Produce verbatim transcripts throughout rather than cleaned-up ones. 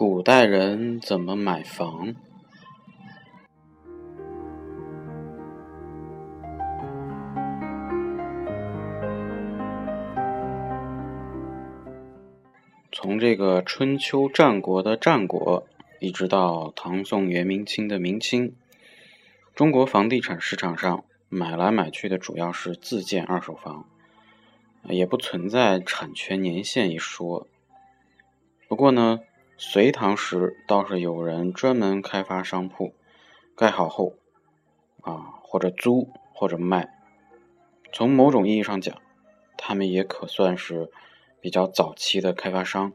古代人怎么买房？从这个春秋战国的战国，一直到唐宋元明清的明清，中国房地产市场上买来买去的主要是自建二手房，也不存在产权年限一说。不过呢，隋唐时倒是有人专门开发商铺，盖好后啊，或者租或者卖。从某种意义上讲，他们也可算是比较早期的开发商。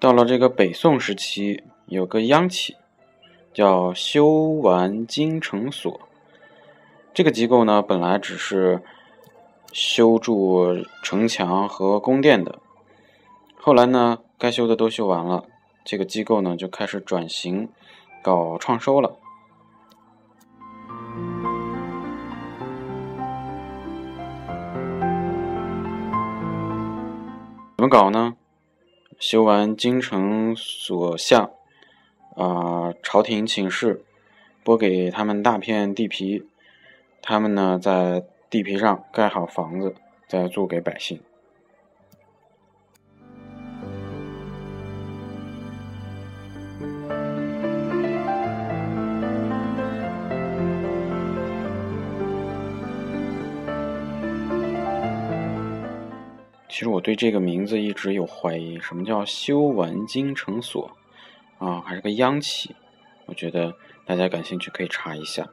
到了这个北宋时期，有个央企叫修完京城所。这个机构呢，本来只是修筑城墙和宫殿的，后来呢，该修的都修完了，这个机构呢就开始转型，搞创收了。怎么搞呢？修完京城所下，啊、呃，朝廷请示，拨给他们大片地皮。他们呢，在地皮上盖好房子，再租给百姓。其实我对这个名字一直有怀疑，什么叫修完京城所啊？还是个央企？我觉得大家感兴趣可以查一下。